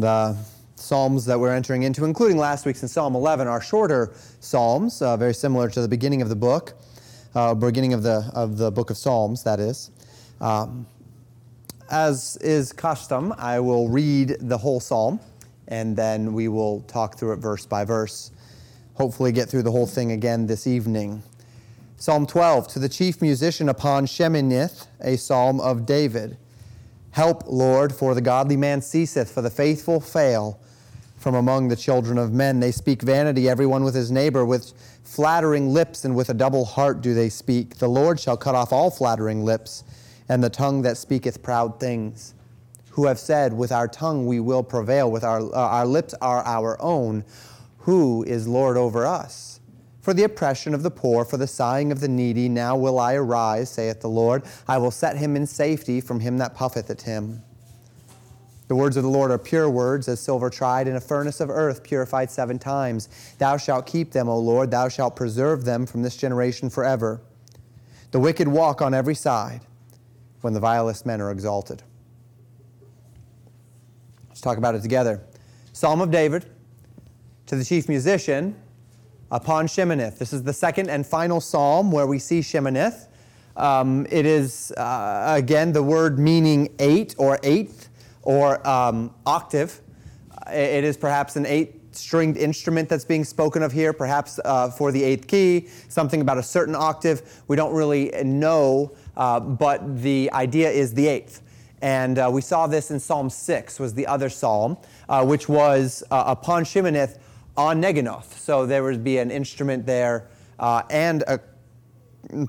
The Psalms that we're entering into, including last week's in Psalm 11, are shorter Psalms, very similar to the beginning of the book, beginning of the book of Psalms, that is. As is custom, I will read the whole Psalm, and then we will talk through it verse by verse. Hopefully get through the whole thing again this evening. Psalm 12, to the chief musician upon Sheminith, a psalm of David. Help, Lord, for the godly man ceaseth, for the faithful fail from among the children of men. They speak vanity, everyone with his neighbor, with flattering lips and with a double heart do they speak. The Lord shall cut off all flattering lips, and the tongue that speaketh proud things. Who have said, with our tongue we will prevail, with our lips are our own. Who is Lord over us? For the oppression of the poor, for the sighing of the needy, now will I arise, saith the Lord. I will set him in safety from him that puffeth at him. The words of the Lord are pure words, as silver tried in a furnace of earth, purified 7 times. Thou shalt keep them, O Lord, thou shalt preserve them from this generation forever. The wicked walk on every side, when the vilest men are exalted. Let's talk about it together. Psalm of David, to the chief musician, upon Sheminith. This is the second and final psalm where we see Sheminith. It is, again, the word meaning 8 or eighth or octave. It is perhaps an 8-stringed instrument that's being spoken of here, perhaps for the 8th key, something about a certain octave. We don't really know, but the idea is the 8th. And we saw this in Psalm 6, was the other psalm, which was upon Sheminith, on Neginoth, so there would be an instrument there and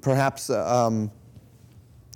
perhaps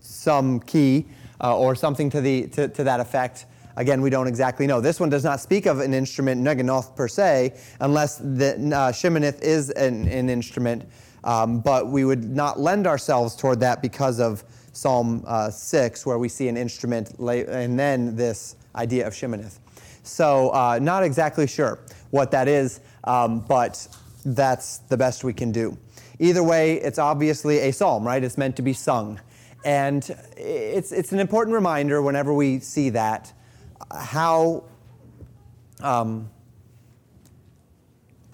some key or something to that effect. Again, we don't exactly know. This one does not speak of an instrument, Neginoth per se, unless the Sheminith is an instrument, but we would not lend ourselves toward that because of Psalm 6, where we see an instrument and then this idea of Sheminith. So not exactly sure what that is, but that's the best we can do. Either way, it's obviously a psalm, right? It's meant to be sung. And it's an important reminder whenever we see that, how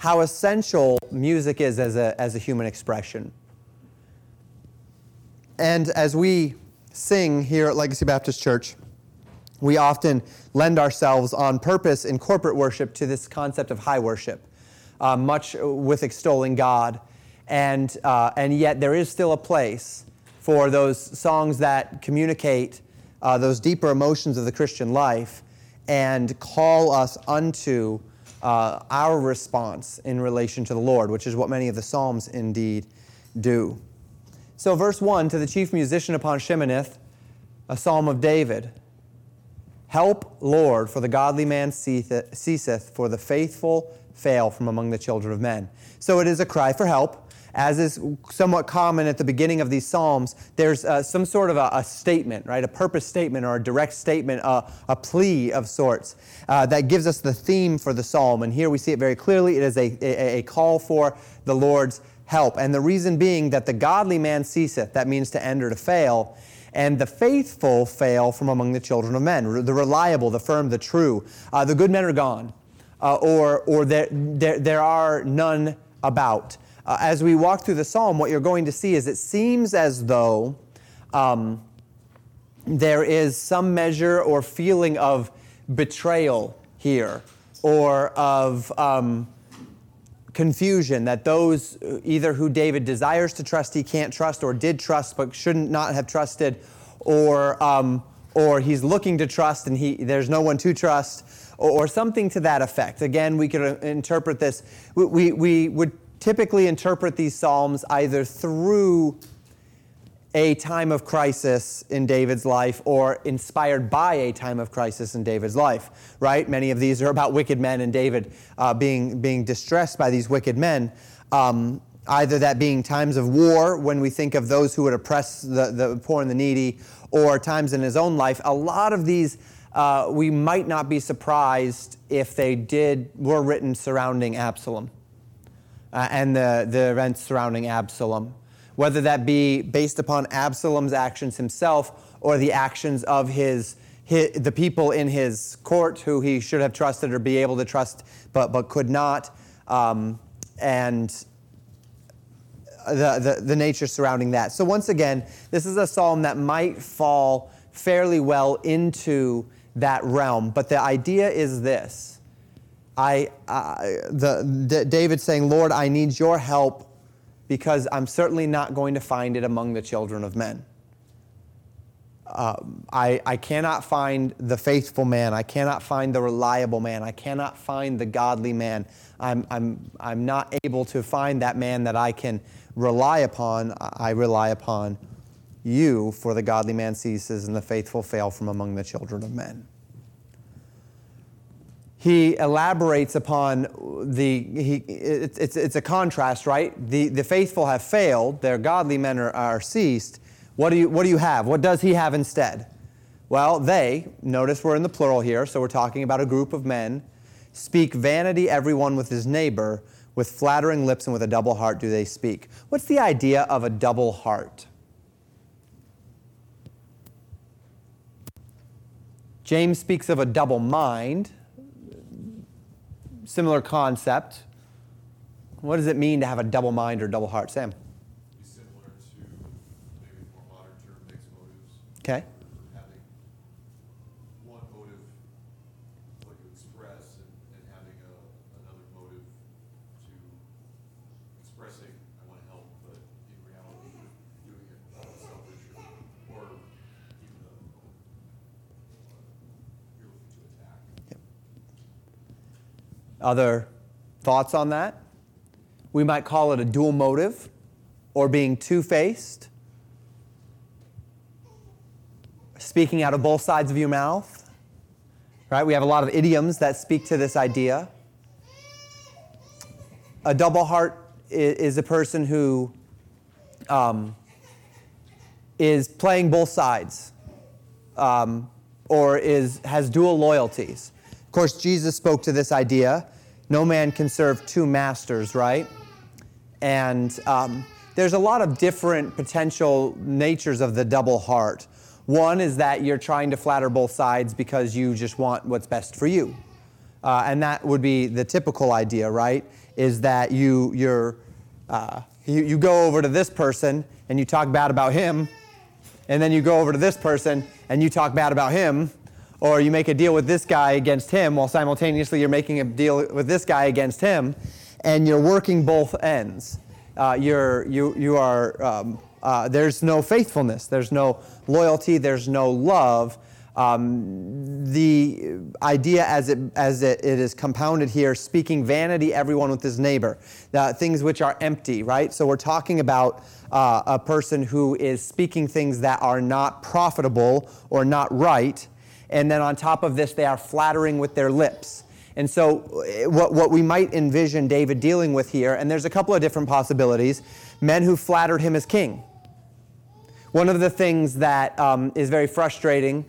essential music is as a human expression. And as we sing here at Legacy Baptist Church, we often lend ourselves on purpose in corporate worship to this concept of high worship, much with extolling God. And yet there is still a place for those songs that communicate those deeper emotions of the Christian life and call us unto our response in relation to the Lord, which is what many of the Psalms indeed do. So verse 1, to the chief musician upon Sheminith, a psalm of David. Help, Lord, for the godly man ceaseth, for the faithful fail from among the children of men. So it is a cry for help, as is somewhat common at the beginning of these Psalms. There's some sort of a statement, right? A purpose statement or a direct statement, a plea of sorts that gives us the theme for the Psalm. And here we see it very clearly. It is a call for the Lord's help. And the reason being that the godly man ceaseth, that means to end or to fail, and the faithful fail from among the children of men, the reliable, the firm, the true. The good men are gone, or there are none about. As we walk through the psalm, what you're going to see is it seems as though there is some measure or feeling of betrayal here, or of confusion, that those either who David desires to trust he can't trust, or did trust but shouldn't not have trusted, or he's looking to trust and there's no one to trust, or something to that effect. Again, we could interpret this. We would typically interpret these Psalms either through a time of crisis in David's life or inspired by a time of crisis in David's life, right? Many of these are about wicked men and David being distressed by these wicked men, either that being times of war when we think of those who would oppress the poor and the needy, or times in his own life. A lot of these we might not be surprised if they were written surrounding Absalom and the events surrounding Absalom, whether that be based upon Absalom's actions himself or the actions of his the people in his court who he should have trusted or be able to trust but could not, and the nature surrounding that. So once again, this is a psalm that might fall fairly well into that realm. But the idea is this. David's saying, Lord, I need your help because I'm certainly not going to find it among the children of men. I cannot find the faithful man. I cannot find the reliable man. I cannot find the godly man. I'm not able to find that man that I can rely upon. I rely upon you, for the godly man ceases and the faithful fail from among the children of men. He elaborates upon it's a contrast, right? The faithful have failed. Their godly men are ceased. What do you have? What does he have instead? Well, they, notice we're in the plural here, so we're talking about a group of men, speak vanity everyone with his neighbor, with flattering lips and with a double heart do they speak. What's the idea of a double heart? James speaks of a double mind, similar concept. What does it mean to have a double mind or double heart? Sam? Okay. Having one motive, what you express, and having another motive to expressing, I want to help, but in reality, doing it selfish or even you're looking to attack. Yep. Other thoughts on that? We might call it a dual motive or being two-faced. Speaking out of both sides of your mouth, right? We have a lot of idioms that speak to this idea. A double heart is a person who is playing both sides or has dual loyalties. Of course, Jesus spoke to this idea. No man can serve two masters, right? And there's a lot of different potential natures of the double heart. One is that you're trying to flatter both sides because you just want what's best for you. And that would be the typical idea, right? Is that you go over to this person and you talk bad about him, and then you go over to this person and you talk bad about him, or you make a deal with this guy against him while simultaneously you're making a deal with this guy against him, and you're working both ends. There's no faithfulness. There's no loyalty. There's no love. The idea as it is compounded here, speaking vanity, everyone with his neighbor, things which are empty, right? So we're talking about a person who is speaking things that are not profitable or not right. And then on top of this, they are flattering with their lips. And so what we might envision David dealing with here, and there's a couple of different possibilities, men who flattered him as king. One of the things that is very frustrating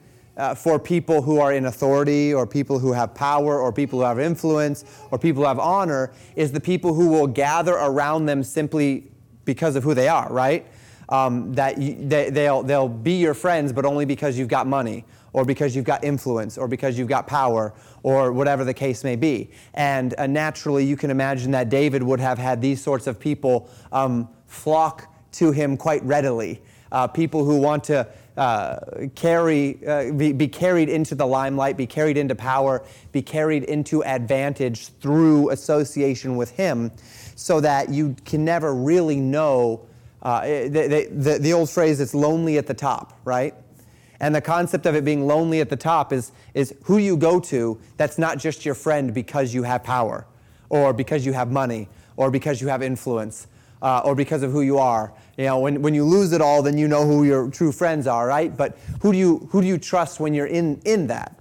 for people who are in authority or people who have power or people who have influence or people who have honor is the people who will gather around them simply because of who they are, right? They'll be your friends, but only because you've got money or because you've got influence or because you've got power or whatever the case may be. And naturally, you can imagine that David would have had these sorts of people flock to him quite readily. People who want to be carried into the limelight, be carried into power, be carried into advantage through association with him, so that you can never really know. The old phrase, it's lonely at the top, right? And the concept of it being lonely at the top is who you go to that's not just your friend because you have power or because you have money or because you have influence or because of who you are. You know, when you lose it all, then you know who your true friends are, right? But who do you trust when you're in that?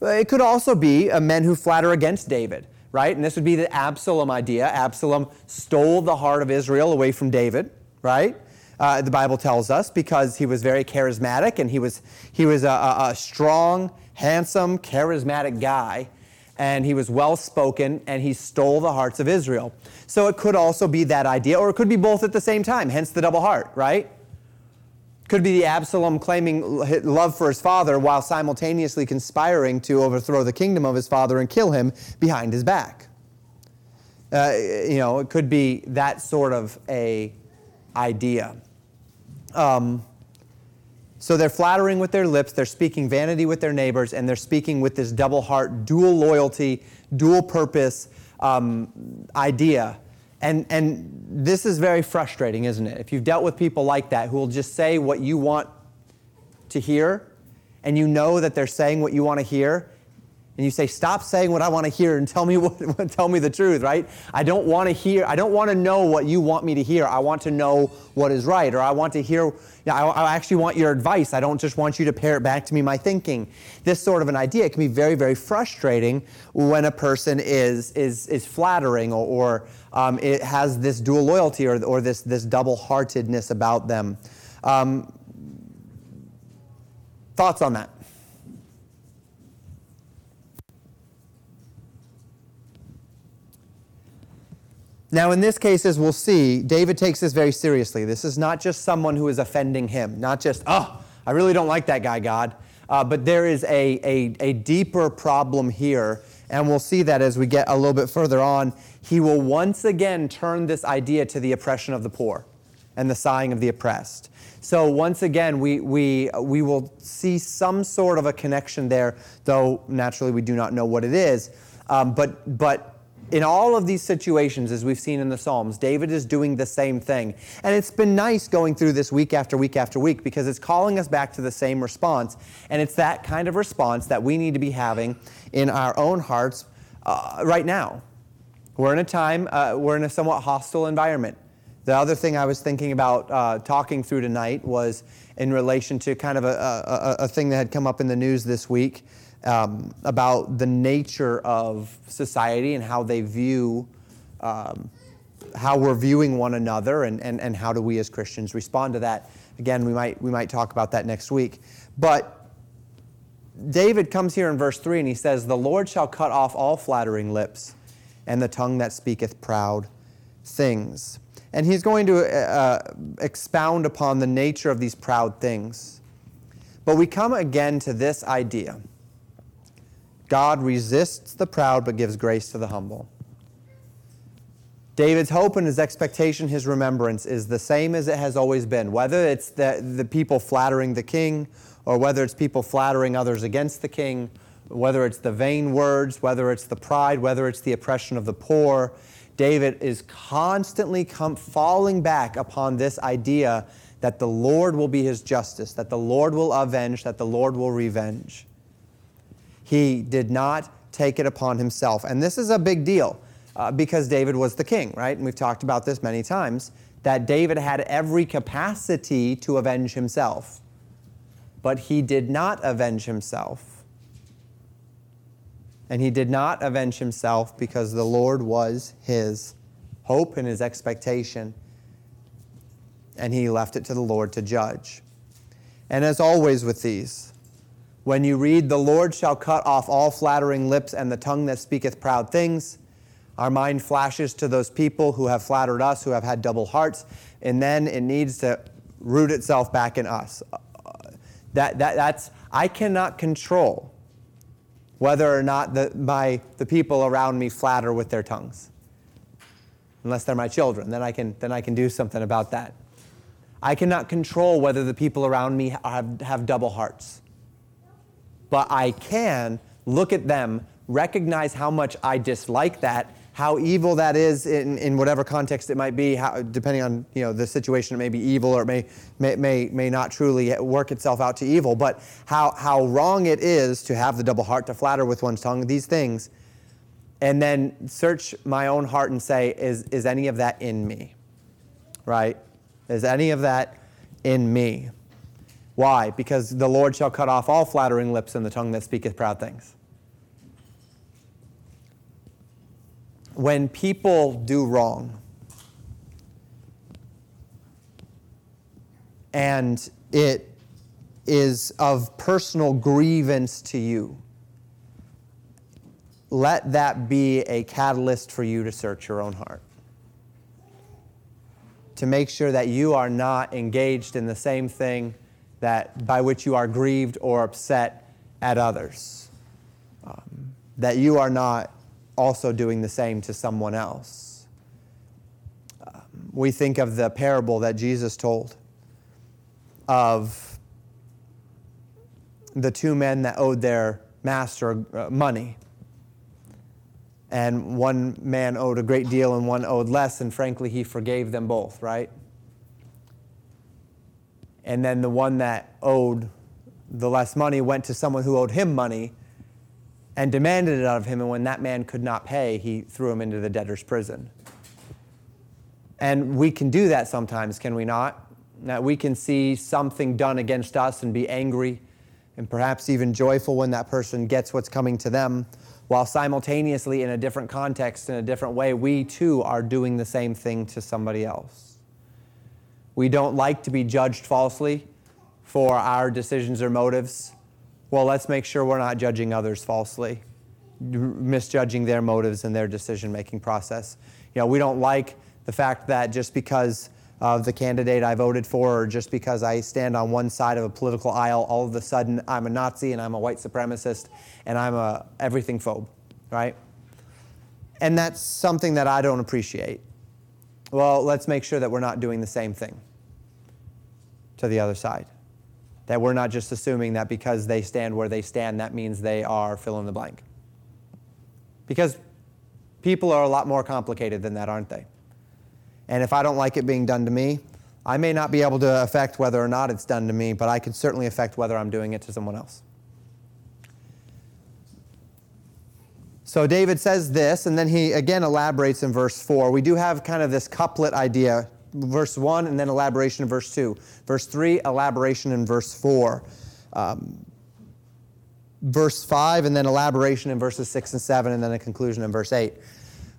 It could also be men who flatter against David, right? And this would be the Absalom idea. Absalom stole the heart of Israel away from David, right? The Bible tells us because he was very charismatic and he was a strong, handsome, charismatic guy, and he was well-spoken, and he stole the hearts of Israel. So it could also be that idea, or it could be both at the same time, hence the double heart, right? Could be the Absalom claiming love for his father while simultaneously conspiring to overthrow the kingdom of his father and kill him behind his back. It could be that sort of a idea. So they're flattering with their lips, they're speaking vanity with their neighbors, and they're speaking with this double heart, dual loyalty, dual purpose idea. And this is very frustrating, isn't it? If you've dealt with people like that who will just say what you want to hear, and you know that they're saying what you want to hear, and you say, "Stop saying what I want to hear and tell me the truth," right? I don't want to know what you want me to hear. I want to know what is right, or I want to hear. I actually want your advice. I don't just want you to parrot it back to me my thinking. This sort of an idea can be very, very frustrating when a person is flattering or it has this dual loyalty or this double-heartedness about them. Thoughts on that? Now, in this case, as we'll see, David takes this very seriously. This is not just someone who is offending him, not just, "Oh, I really don't like that guy, God." But there is a deeper problem here, and we'll see that as we get a little bit further on. He will once again turn this idea to the oppression of the poor and the sighing of the oppressed. So once again, we will see some sort of a connection there, though naturally we do not know what it is. But in all of these situations, as we've seen in the Psalms, David is doing the same thing. And it's been nice going through this week after week after week, because it's calling us back to the same response. And it's that kind of response that we need to be having in our own hearts right now. We're in a somewhat hostile environment. The other thing I was thinking about talking through tonight was in relation to kind of a thing that had come up in the news this week about the nature of society and how they view, how we're viewing one another, and how do we as Christians respond to that. Again, we might talk about that next week. But David comes here in verse 3 and he says, "The Lord shall cut off all flattering lips, and the tongue that speaketh proud things." And he's going to expound upon the nature of these proud things. But we come again to this idea: God resists the proud but gives grace to the humble. David's hope and his expectation, his remembrance, is the same as it has always been. Whether it's the people flattering the king, or whether it's people flattering others against the king, whether it's the vain words, whether it's the pride, whether it's the oppression of the poor, David is constantly falling back upon this idea that the Lord will be his justice, that the Lord will avenge, that the Lord will revenge. He did not take it upon himself. And this is a big deal because David was the king, right? And we've talked about this many times, that David had every capacity to avenge himself. But he did not avenge himself. And he did not avenge himself because the Lord was his hope and his expectation. And he left it to the Lord to judge. And as always with these, when you read, "The Lord shall cut off all flattering lips and the tongue that speaketh proud things," our mind flashes to those people who have flattered us, who have had double hearts, and then it needs to root itself back in us. I cannot control whether or not the people around me flatter with their tongues, unless they're my children. Then I can do something about that. I cannot control whether the people around me have double hearts. But I can look at them, recognize how much I dislike that, how evil that is in whatever context it might be, depending on the situation. It may be evil, or it may not truly work itself out to evil. But how wrong it is to have the double heart, to flatter with one's tongue, these things, and then search my own heart and say, is any of that in me? Right? Is any of that in me? Why? Because the Lord shall cut off all flattering lips and the tongue that speaketh proud things. When people do wrong, and it is of personal grievance to you, let that be a catalyst for you to search your own heart, to make sure that you are not engaged in the same thing that by which you are grieved or upset at others, that you are not also doing the same to someone else. We think of the parable that Jesus told of the two men that owed their master money. And one man owed a great deal and one owed less, and frankly, he forgave them both, right? And then the one that owed the less money went to someone who owed him money and demanded it out of him, and when that man could not pay, he threw him into the debtor's prison. And we can do that sometimes, can we not? That we can see something done against us and be angry and perhaps even joyful when that person gets what's coming to them, while simultaneously in a different context, in a different way, we too are doing the same thing to somebody else. We don't like to be judged falsely for our decisions or motives. Well, let's make sure we're not judging others falsely, misjudging their motives and their decision-making process. You know, we don't like the fact that just because of the candidate I voted for, or just because I stand on one side of a political aisle, all of a sudden I'm a Nazi and I'm a white supremacist and I'm a everything phobe, right? And that's something that I don't appreciate. Well, let's make sure that we're not doing the same thing to the other side, that we're not just assuming that because they stand where they stand, that means they are fill in the blank. Because people are a lot more complicated than that, aren't they? And if I don't like it being done to me, I may not be able to affect whether or not it's done to me, but I can certainly affect whether I'm doing it to someone else. So David says this, and then he again elaborates in verse 4. We do have kind of this couplet idea, verse 1 and then elaboration in verse 2. Verse 3, elaboration in verse 4. Verse 5, and then elaboration in verses 6 and 7, and then a conclusion in verse 8.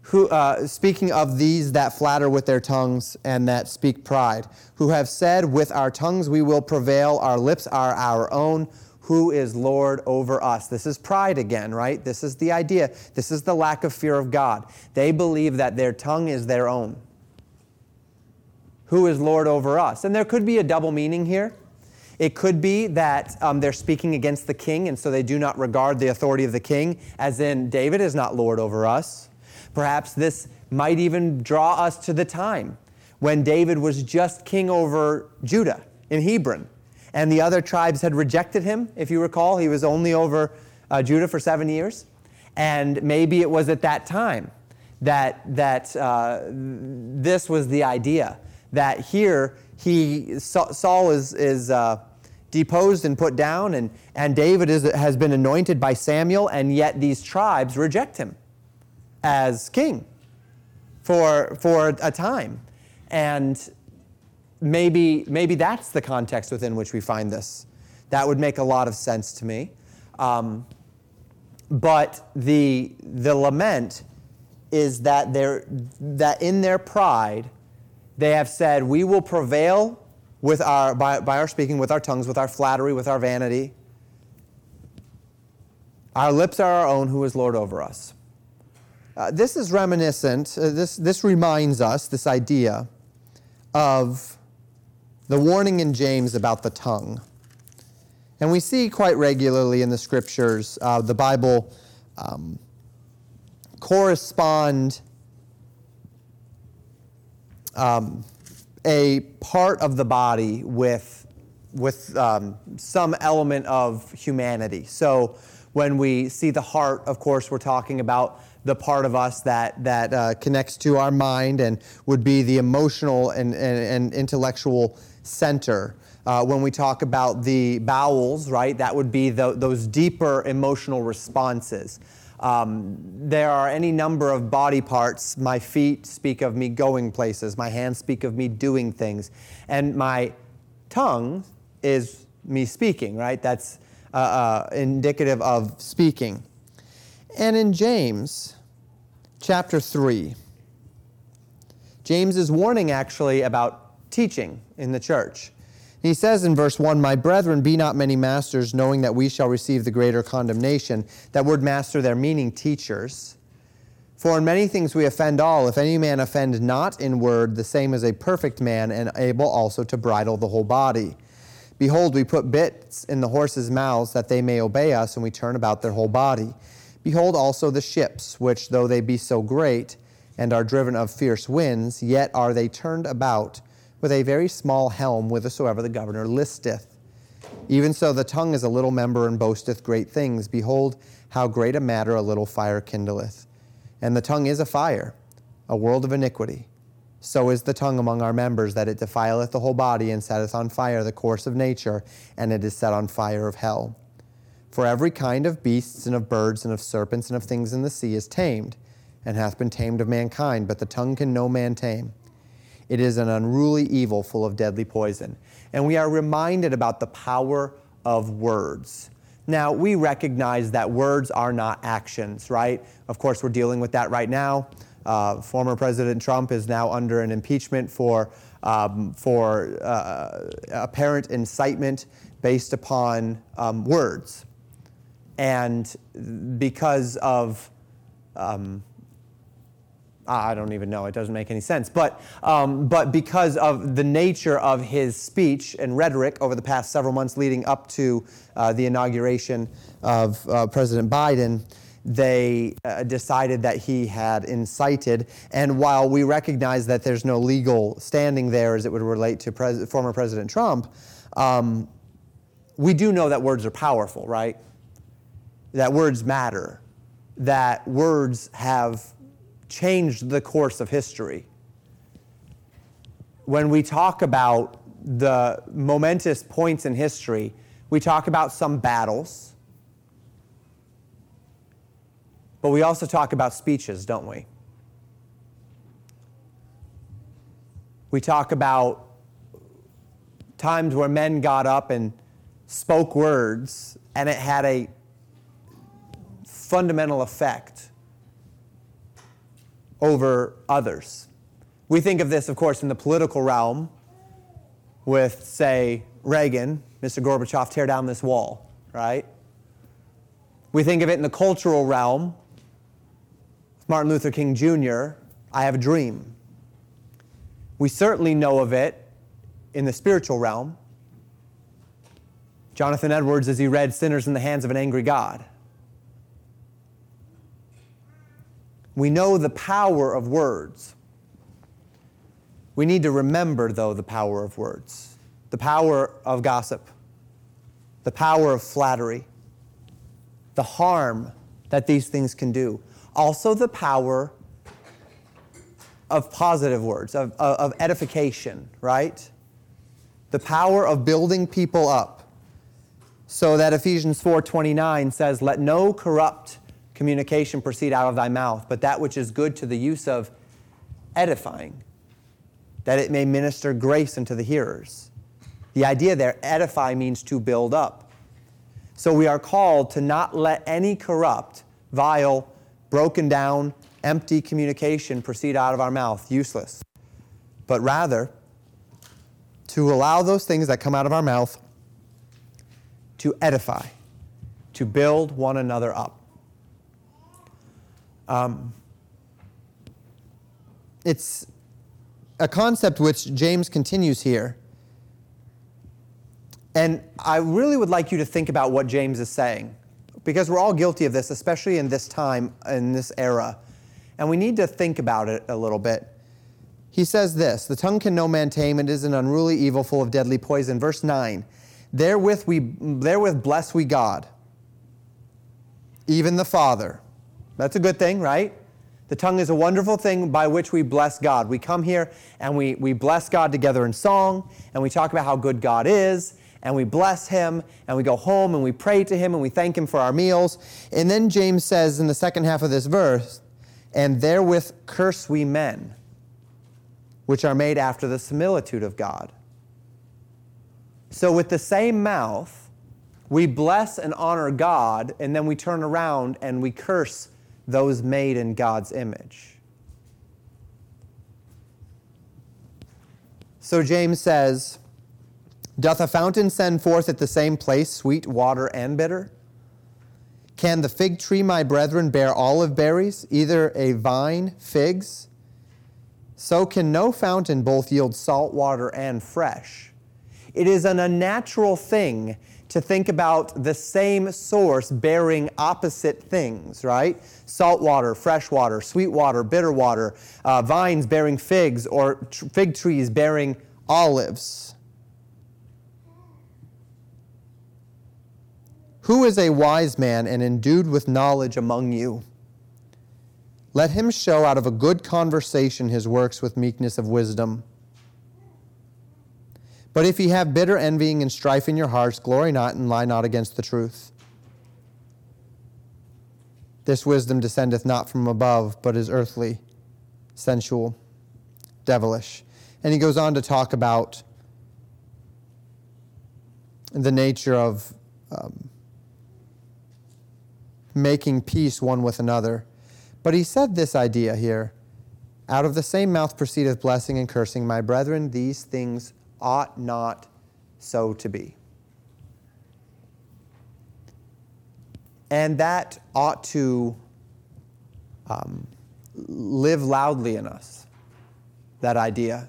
Who, speaking of these that flatter with their tongues and that speak pride, who have said, with our tongues we will prevail, our lips are our own, who is Lord over us? This is pride again, right? This is the idea. This is the lack of fear of God. They believe that their tongue is their own. Who is Lord over us? And there could be a double meaning here. It could be that they're speaking against the king, and so they do not regard the authority of the king, as in, David is not Lord over us. Perhaps this might even draw us to the time when David was just king over Judah in Hebron, and the other tribes had rejected him. If you recall, he was only over Judah for 7 years, and maybe it was at that time that this was the idea, that here Saul is deposed and put down, and David has been anointed by Samuel, and yet these tribes reject him as king for a time. And maybe that's the context within which we find this. That would make a lot of sense to me. But the lament is that in their pride, they have said, we will prevail with our by our speaking, with our tongues, with our flattery, with our vanity. Our lips are our own, who is Lord over us. This is reminiscent, this reminds us, this idea of the warning in James about the tongue. And we see quite regularly in the scriptures, the Bible correspond a part of the body with some element of humanity. So when we see the heart, of course, we're talking about the part of us that connects to our mind and would be the emotional and intellectual center. When we talk about the bowels, right, that would be those deeper emotional responses. There are any number of body parts. My feet speak of me going places. My hands speak of me doing things. And my tongue is me speaking, right? That's indicative of speaking. And in James chapter 3, James is warning actually about teaching in the church. He says in verse 1, my brethren, be not many masters, knowing that we shall receive the greater condemnation. That word master there meaning teachers. For in many things we offend all. If any man offend not in word, the same is a perfect man and able also to bridle the whole body. Behold, we put bits in the horses' mouths that they may obey us, and we turn about their whole body. Behold also the ships, which though they be so great and are driven of fierce winds, yet are they turned about with a very small helm, whithersoever the governor listeth. Even so the tongue is a little member and boasteth great things. Behold, how great a matter a little fire kindleth. And the tongue is a fire, a world of iniquity. So is the tongue among our members, that it defileth the whole body, and setteth on fire the course of nature, and it is set on fire of hell. For every kind of beasts, and of birds, and of serpents, and of things in the sea is tamed, and hath been tamed of mankind, but the tongue can no man tame. It is an unruly evil full of deadly poison. And we are reminded about the power of words. Now, we recognize that words are not actions, right? Of course, we're dealing with that right now. Former President Trump is now under an impeachment for apparent incitement based upon words. And because of, I don't even know, it doesn't make any sense, but because of the nature of his speech and rhetoric over the past several months leading up to the inauguration of President Biden, they decided that he had incited. And while we recognize that there's no legal standing there as it would relate to former President Trump, we do know that words are powerful, right? That words matter, that words have changed the course of history. When we talk about the momentous points in history, we talk about some battles, but we also talk about speeches, don't we? We talk about times where men got up and spoke words, and it had a fundamental effect over others. We think of this, of course, in the political realm with, say, Reagan, Mr. Gorbachev, tear down this wall, right? We think of it in the cultural realm, Martin Luther King Jr., I have a dream. We certainly know of it in the spiritual realm. Jonathan Edwards, as he read Sinners in the Hands of an Angry God. We know the power of words. We need to remember, though, the power of words, the power of gossip, the power of flattery, the harm that these things can do. Also the power of positive words, of edification, right? The power of building people up. So that Ephesians 4:29 says, let no corrupt communication proceed out of thy mouth, but that which is good to the use of edifying, that it may minister grace unto the hearers. The idea there, edify, means to build up. So we are called to not let any corrupt, vile, broken down, empty communication proceed out of our mouth, useless. But rather, to allow those things that come out of our mouth to edify, to build one another up. It's a concept which James continues here. And I really would like you to think about what James is saying, because we're all guilty of this, especially in this time, in this era. And we need to think about it a little bit. He says this, the tongue can no man tame, it is an unruly evil full of deadly poison. Verse 9, therewith bless we God, even the Father. That's a good thing, right? The tongue is a wonderful thing by which we bless God. We come here and we bless God together in song, and we talk about how good God is, and we bless him, and we go home, and we pray to him, and we thank him for our meals. And then James says in the second half of this verse, and therewith curse we men, which are made after the similitude of God. So with the same mouth, we bless and honor God, and then we turn around and we curse those made in God's image. So James says, doth a fountain send forth at the same place sweet water and bitter? Can the fig tree, my brethren, bear olive berries, either a vine, figs? So can no fountain both yield salt water and fresh. It is an unnatural thing to think about the same source bearing opposite things, right? Salt water, fresh water, sweet water, bitter water, vines bearing figs, or fig trees bearing olives. Who is a wise man and endued with knowledge among you? Let him show out of a good conversation his works with meekness of wisdom. But if ye have bitter envying and strife in your hearts, glory not and lie not against the truth. This wisdom descendeth not from above, but is earthly, sensual, devilish. And he goes on to talk about the nature of making peace one with another. But he said this idea here, out of the same mouth proceedeth blessing and cursing. My brethren, these things ought not so to be. And that ought to live loudly in us, that idea.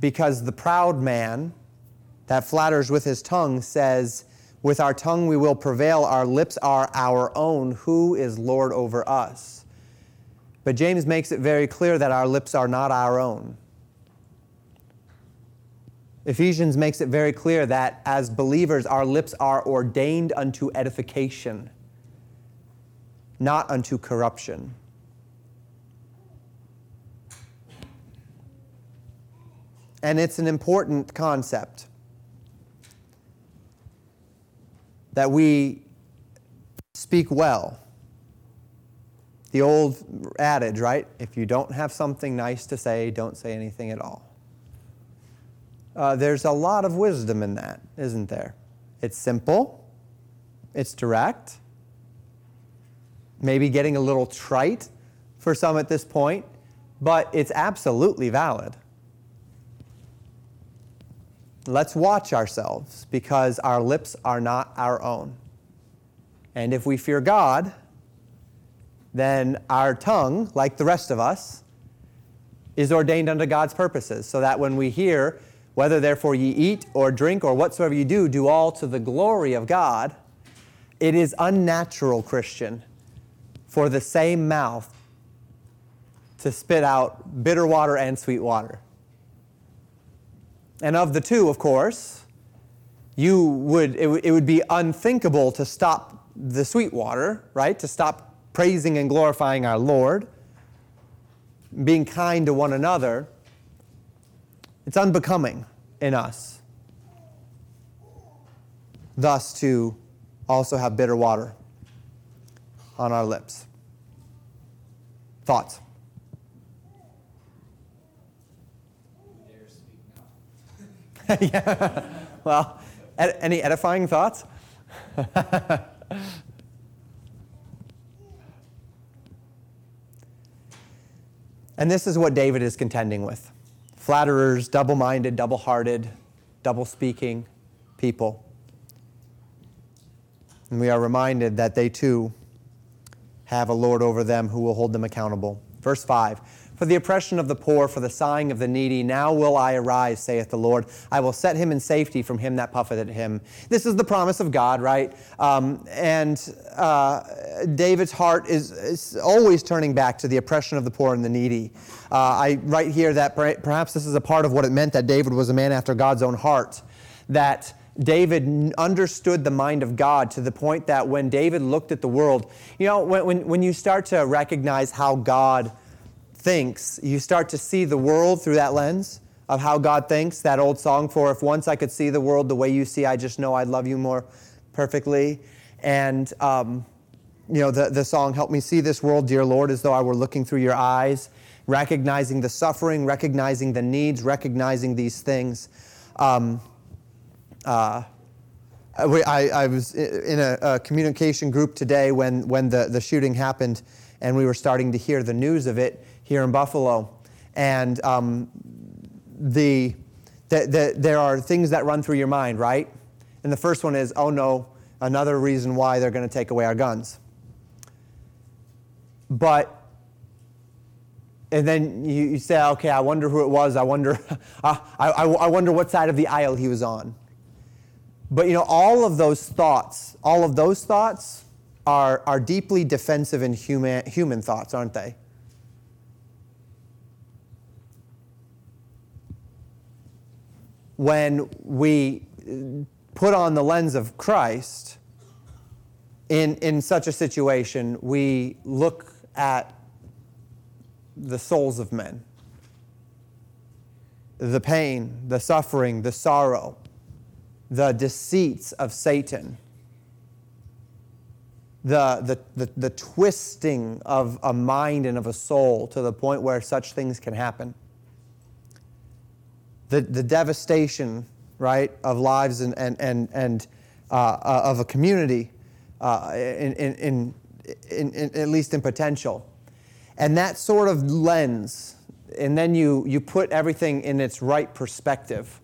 Because the proud man that flatters with his tongue says, with our tongue we will prevail, our lips are our own, who is Lord over us? But James makes it very clear that our lips are not our own. Ephesians makes it very clear that as believers, our lips are ordained unto edification, not unto corruption. And it's an important concept that we speak well. The old adage, right? If you don't have something nice to say, don't say anything at all. There's a lot of wisdom in that, isn't there? It's simple. It's direct. Maybe getting a little trite for some at this point, but it's absolutely valid. Let's watch ourselves because our lips are not our own. And if we fear God, then our tongue, like the rest of us, is ordained unto God's purposes, so that when we hear, whether therefore ye eat or drink or whatsoever you do, do all to the glory of God. It is unnatural, Christian, for the same mouth to spit out bitter water and sweet water. And of the two, of course, it would be unthinkable to stop the sweet water, right? To stop praising and glorifying our Lord, being kind to one another. It's unbecoming in us, thus to also have bitter water on our lips. Thoughts? Dare speak now. Yeah. Well, any edifying thoughts? And this is what David is contending with. Flatterers, double-minded, double-hearted, double-speaking people. And we are reminded that they too have a Lord over them who will hold them accountable. Verse 5, for the oppression of the poor, for the sighing of the needy, now will I arise, saith the Lord. I will set him in safety from him that puffeth at him. This is the promise of God, right? David's heart is always turning back to the oppression of the poor and the needy. I write here that perhaps this is a part of what it meant that David was a man after God's own heart, that David understood the mind of God to the point that when David looked at the world, you know, when you start to recognize how God thinks, you start to see the world through that lens of how God thinks. That old song, for if once I could see the world the way you see, I just know I'd love you more perfectly. And, you know, the song, help me see this world, dear Lord, as though I were looking through your eyes, recognizing the suffering, recognizing the needs, recognizing these things. I was in a communication group today when the shooting happened, and we were starting to hear the news of it here in Buffalo. And there are things that run through your mind, right? And the first one is, oh no, another reason why they're going to take away our guns. But And then you say, okay, I wonder who it was. I wonder what side of the aisle he was on. But, you know, all of those thoughts are deeply defensive and human thoughts, aren't they? When we put on the lens of Christ in such a situation, we look at the souls of men, the pain, the suffering, the sorrow, the deceits of Satan, the twisting of a mind and of a soul to the point where such things can happen, the devastation, right, of lives and of a community, in at least in potential. And that sort of lens, and then you put everything in its right perspective.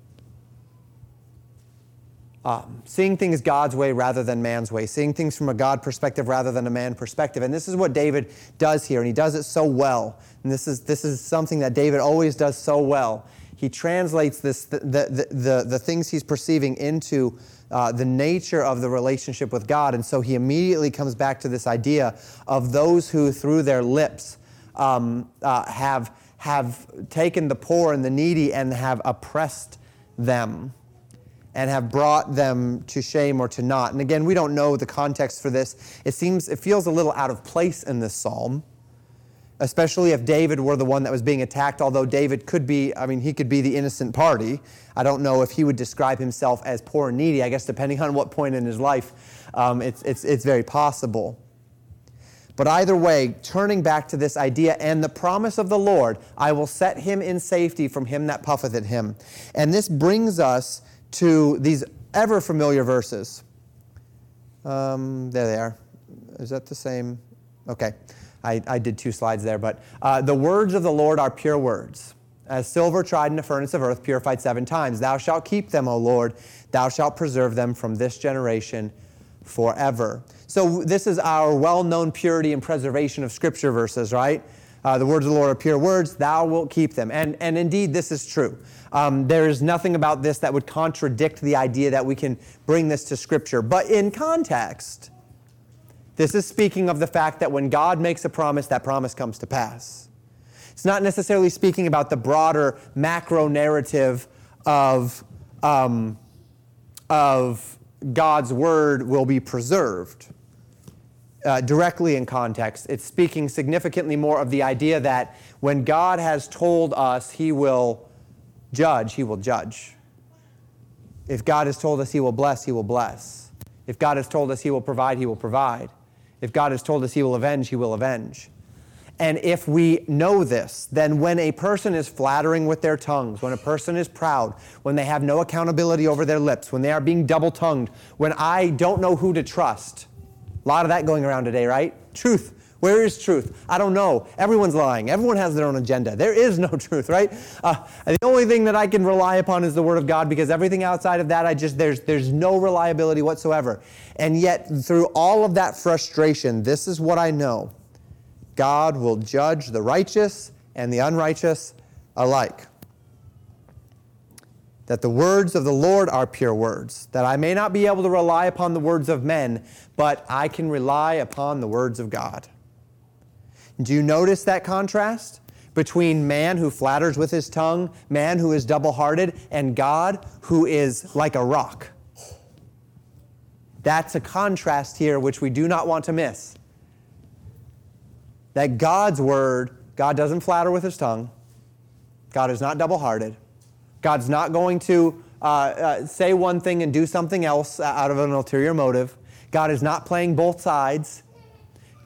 Seeing things God's way rather than man's way. Seeing things from a God perspective rather than a man perspective. And this is what David does here, and he does it so well. And this is something that David always does so well. He translates the things he's perceiving into the nature of the relationship with God. And so he immediately comes back to this idea of those who through their lips have taken the poor and the needy and have oppressed them and have brought them to shame or to naught. And again, we don't know the context for this. It feels a little out of place in this psalm, especially if David were the one that was being attacked, although David could be the innocent party. I don't know if he would describe himself as poor and needy. I guess depending on what point in his life, it's very possible. But either way, turning back to this idea and the promise of the Lord, I will set him in safety from him that puffeth at him. And this brings us to these ever familiar verses. There they are. Is that the same? Okay. I did two slides there, but the words of the Lord are pure words, as silver tried in a furnace of earth, purified 7 times. Thou shalt keep them, O Lord. Thou shalt preserve them from this generation forever. So this is our well-known purity and preservation of Scripture verses, right? The words of the Lord are pure words. Thou wilt keep them. And indeed, this is true. There is nothing about this that would contradict the idea that we can bring this to Scripture. But in context, this is speaking of the fact that when God makes a promise, that promise comes to pass. It's not necessarily speaking about the broader macro narrative of God's word will be preserved directly in context. It's speaking significantly more of the idea that when God has told us he will judge, he will judge. If God has told us he will bless, he will bless. If God has told us he will provide, he will provide. If God has told us he will avenge, he will avenge. And if we know this, then when a person is flattering with their tongues, when a person is proud, when they have no accountability over their lips, when they are being double-tongued, when I don't know who to trust, a lot of that going around today, right? Truth. Where is truth? I don't know. Everyone's lying. Everyone has their own agenda. There is no truth, right? The only thing that I can rely upon is the Word of God, because everything outside of that, there's no reliability whatsoever. And yet, through all of that frustration, this is what I know. God will judge the righteous and the unrighteous alike. That the words of the Lord are pure words, that I may not be able to rely upon the words of men, but I can rely upon the words of God. Do you notice that contrast between man who flatters with his tongue, man who is double-hearted, and God who is like a rock? That's a contrast here which we do not want to miss. That God's word, God doesn't flatter with his tongue. God is not double-hearted. God's not going to say one thing and do something else out of an ulterior motive. God is not playing both sides.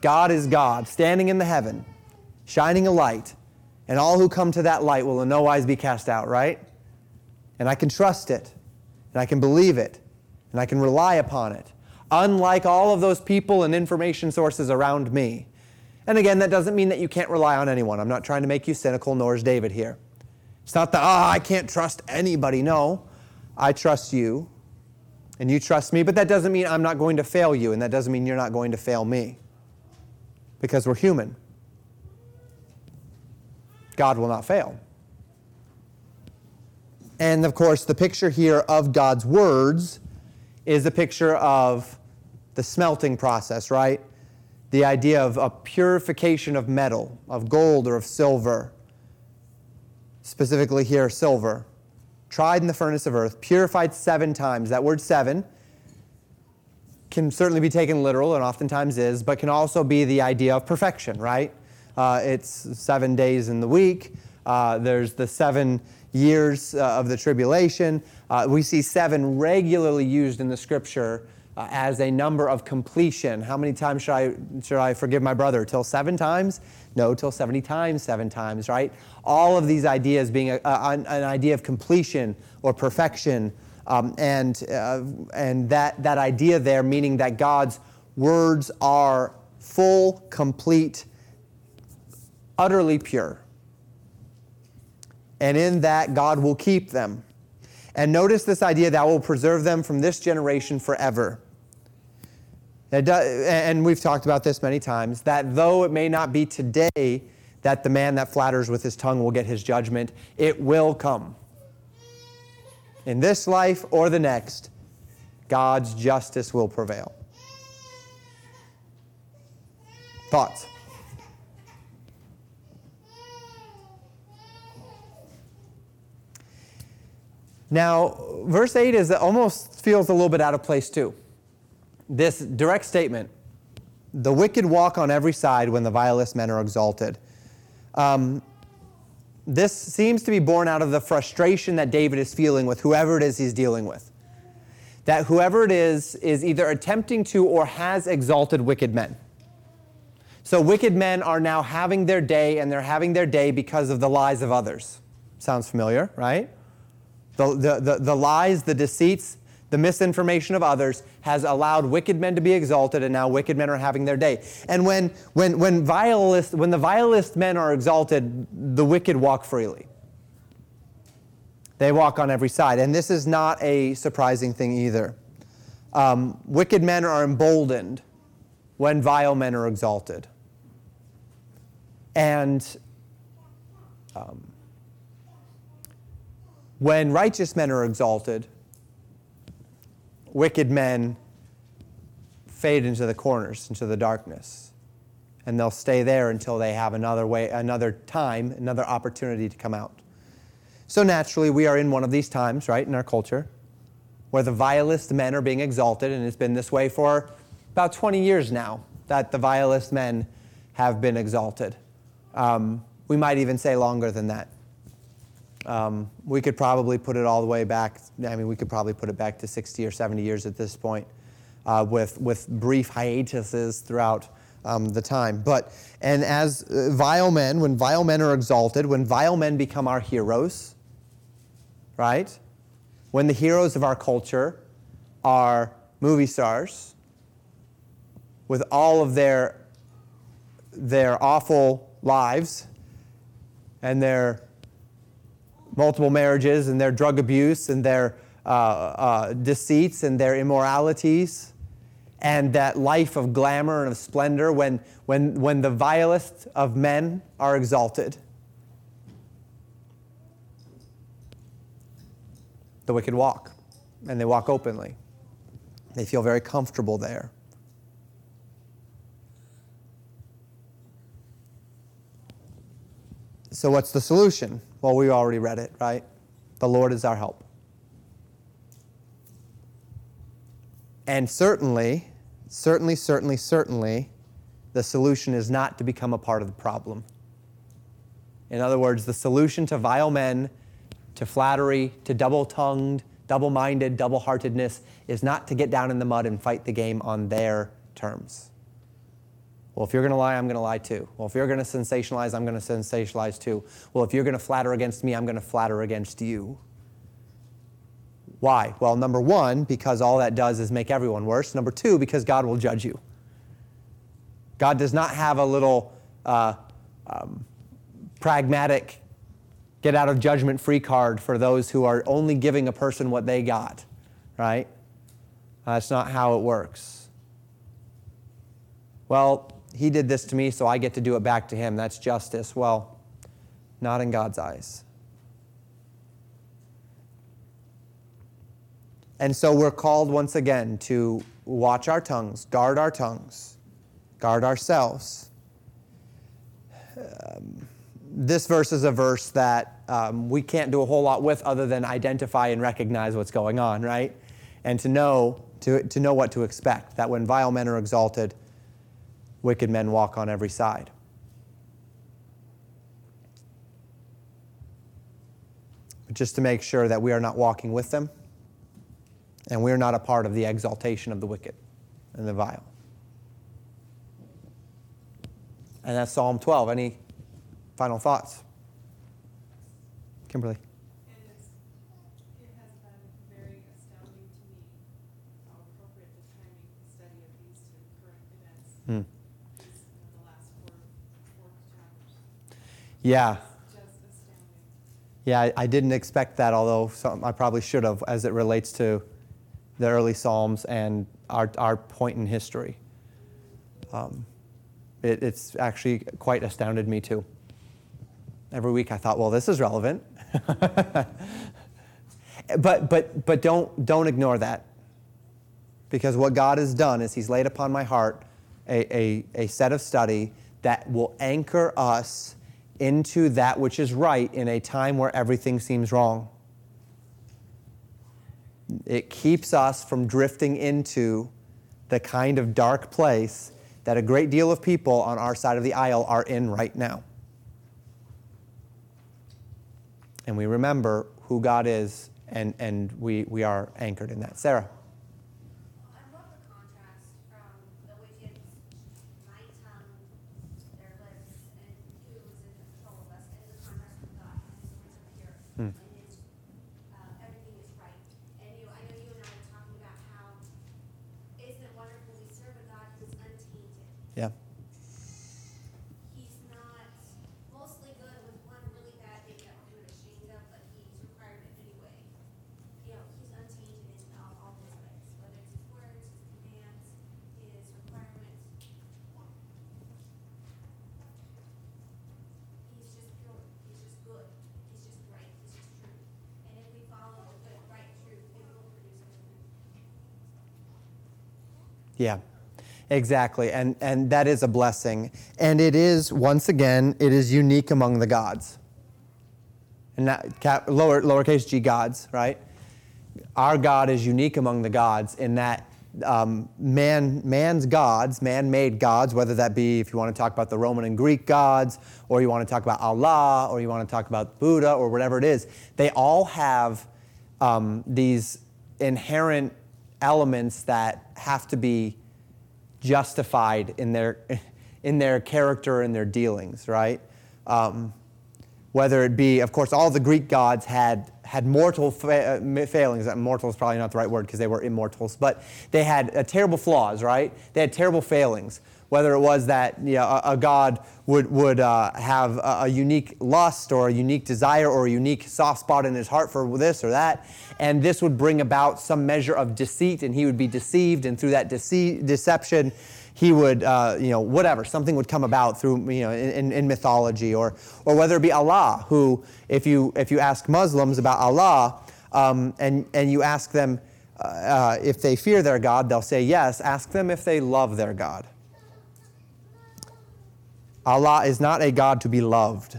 God is God, standing in the heaven, shining a light, and all who come to that light will in no wise be cast out, right? And I can trust it, and I can believe it, and I can rely upon it, unlike all of those people and information sources around me. And again, that doesn't mean that you can't rely on anyone. I'm not trying to make you cynical, nor is David here. It's not that, I can't trust anybody. No, I trust you, and you trust me, but that doesn't mean I'm not going to fail you, and that doesn't mean you're not going to fail me. Because we're human. God will not fail. And of course, the picture here of God's words is the picture of the smelting process, right? The idea of a purification of metal, of gold or of silver. Specifically here, silver. Tried in the furnace of earth, purified 7 times. That word 7 can certainly be taken literal and oftentimes is, but can also be the idea of perfection, right? It's 7 days in the week. There's the 7 years of the tribulation. We see 7 regularly used in the scripture as a number of completion. How many times should I forgive my brother? Till 7 times? No, till 70 times, 7 times, right? All of these ideas being an idea of completion or perfection. And that idea there, meaning that God's words are full, complete, utterly pure. And in that, God will keep them. And notice this idea that will preserve them from this generation forever. And we've talked about this many times, that though it may not be today that the man that flatters with his tongue will get his judgment, it will come. In this life or the next, God's justice will prevail. Thoughts? Now, verse 8 almost feels a little bit out of place too. This direct statement, the wicked walk on every side when the vilest men are exalted. This seems to be born out of the frustration that David is feeling with whoever it is he's dealing with. That whoever it is either attempting to or has exalted wicked men. So wicked men are now having their day, and they're having their day because of the lies of others. Sounds familiar, right? The lies, the deceits, the misinformation of others has allowed wicked men to be exalted, and now wicked men are having their day. And when the vilest men are exalted, the wicked walk freely. They walk on every side. And this is not a surprising thing either. Wicked men are emboldened when vile men are exalted. And when righteous men are exalted, wicked men fade into the corners, into the darkness. And they'll stay there until they have another opportunity to come out. So naturally, we are in one of these times, right, in our culture, where the vilest men are being exalted, and it's been this way for about 20 years now, that the vilest men have been exalted. We might even say longer than that. We could probably put it all the way back. I mean, we could probably put it back to 60 or 70 years at this point, with brief hiatuses throughout the time. When vile men are exalted, when vile men become our heroes, right? When the heroes of our culture are movie stars, with all of their awful lives and their multiple marriages and their drug abuse and their deceits and their immoralities and that life of glamour and of splendor, when the vilest of men are exalted, the wicked walk, and they walk openly. They feel very comfortable there. So what's the solution? Well, we already read it, right? The Lord is our help. And certainly, the solution is not to become a part of the problem. In other words, the solution to vile men, to flattery, to double-tongued, double-minded, double-heartedness is not to get down in the mud and fight the game on their terms. Well, if you're going to lie, I'm going to lie too. Well, if you're going to sensationalize, I'm going to sensationalize too. Well, if you're going to flatter against me, I'm going to flatter against you. Why? Well, number one, because all that does is make everyone worse. Number two, because God will judge you. God does not have a little pragmatic get-out-of-judgment-free card for those who are only giving a person what they got, right? That's not how it works. Well, he did this to me, so I get to do it back to him. That's justice. Well, not in God's eyes. And so we're called once again to watch our tongues, guard our tongues, guard ourselves. This verse is a verse that we can't do a whole lot with other than identify and recognize what's going on, right? And to know what to expect, that when vile men are exalted, wicked men walk on every side. But just to make sure that we are not walking with them, and we are not a part of the exaltation of the wicked and the vile. And that's Psalm 12. Any final thoughts? Kimberly. Yeah. Yeah, I didn't expect that, although I probably should have, as it relates to the early Psalms and our point in history. It's actually quite astounded me, too. Every week I thought, well, this is relevant. But don't ignore that. Because what God has done is He's laid upon my heart a set of study that will anchor us into that which is right in a time where everything seems wrong. It keeps us from drifting into the kind of dark place that a great deal of people on our side of the aisle are in right now. And we remember who God is, and we are anchored in that. Sarah. Yeah, exactly. And that is a blessing. And it is, once again, it is unique among the gods. And that, lowercase g gods, right? Our God is unique among the gods in that man's gods, man-made gods, whether that be if you want to talk about the Roman and Greek gods, or you want to talk about Allah, or you want to talk about Buddha, or whatever it is, they all have these inherent elements that have to be justified in their character and their dealings, right? Whether it be, of course, all the Greek gods had mortal failings. Mortal is probably not the right word because they were immortals, but they had terrible flaws, right? They had terrible failings. Whether it was that a god would have a unique lust or a unique desire or a unique soft spot in his heart for this or that, and this would bring about some measure of deceit, and he would be deceived, and through that deception, he would something would come about through in mythology, or whether it be Allah, who if you ask Muslims about Allah and you ask them if they fear their God, they'll say yes. Ask them if they love their God. Allah is not a God to be loved.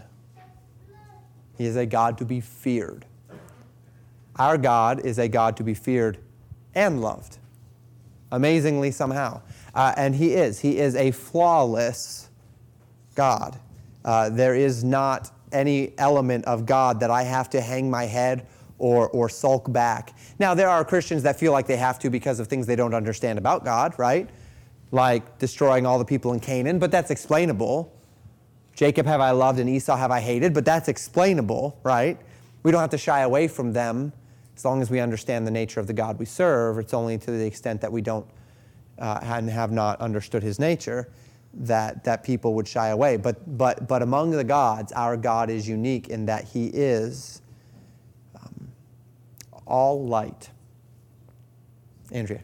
He is a God to be feared. Our God is a God to be feared and loved. Amazingly, somehow. And He is. He is a flawless God. There is not any element of God that I have to hang my head or sulk back. Now, there are Christians that feel like they have to because of things they don't understand about God, right? Like destroying all the people in Canaan, but that's explainable. Jacob have I loved and Esau have I hated, but that's explainable, right? We don't have to shy away from them as long as we understand the nature of the God we serve. It's only to the extent that we don't and have not understood His nature that people would shy away. But among the gods, our God is unique in that He is all light. Andrea.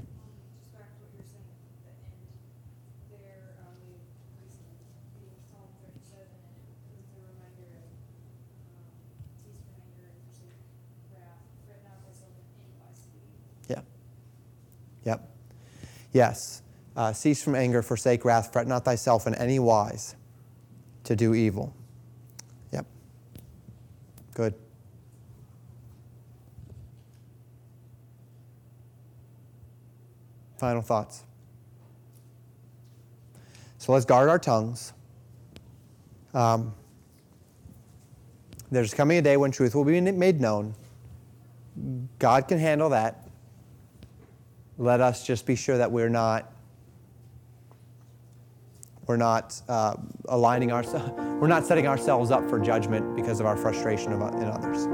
Yes, cease from anger, forsake wrath, fret not thyself in any wise to do evil. Yep. Good. Final thoughts. So let's guard our tongues. There's coming a day when truth will be made known. God can handle that. Let us just be sure that we're not aligning ourselves. We're not setting ourselves up for judgment because of our frustration in others.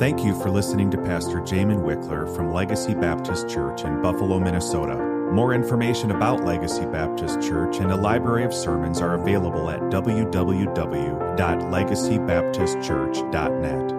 Thank you for listening to Pastor Jamin Wickler from Legacy Baptist Church in Buffalo, Minnesota. More information about Legacy Baptist Church and a library of sermons are available at www.legacybaptistchurch.net.